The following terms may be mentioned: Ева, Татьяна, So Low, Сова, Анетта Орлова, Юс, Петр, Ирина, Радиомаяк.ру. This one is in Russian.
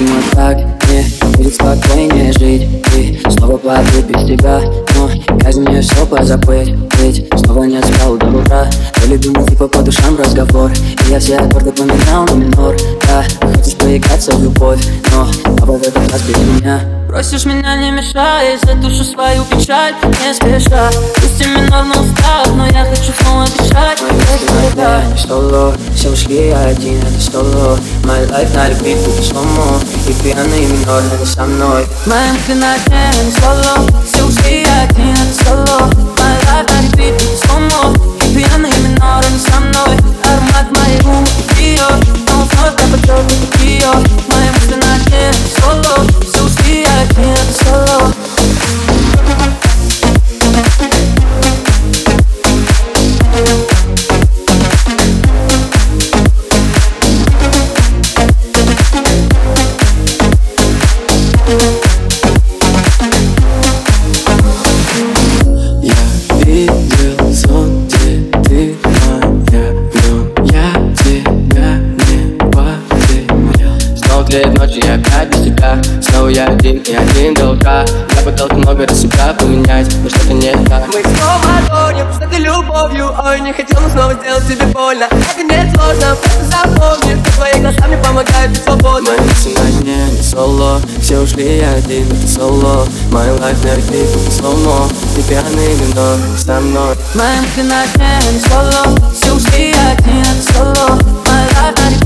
Видимо, так мне будет спокойнее жить. И снова плачу без тебя, но каждый мне все позабыть. Ведь снова не отспал до утра, твой любимый типа по душам разговор. И я все аккорды поменял на минор. Да, хочешь поиграться в любовь, но тобой в этот раз без меня. Просишь меня, не мешай, за душу свою печаль не спеша. Пусть и минорно устал, но я хочу снова дышать. So low, все ушли, я один, это so low. My life на любви, ты сломо. И пьяный минор, это со мной. В моем финале, это so low. Все ушли, я один, это so low. My life на любви, ты сломо. И пьяный минор, это со мной. Аромат моей губы, ты пьё. Но вновь я потрёбую, ты пьё. В моем финале, это so low. Все ушли, я один, это so low. Ночью я опять без тебя, снова я один и один до утра. Я пытался много раз себя поменять, но что-то не так. Мы снова горем, что ты любовью. Ой, не хотел, но снова сделать тебе больно. Это не сложно, просто запомни, что твои глаза мне помогают быть свободно. Мои лица на дне, не соло. Все ушли, я один, это соло. Мой лайф на рифе, это сломо. Ты пьяный вино, со мной. Мои лица на дне, не соло. Все ушли, я один, это соло. Мой лайф на рифе.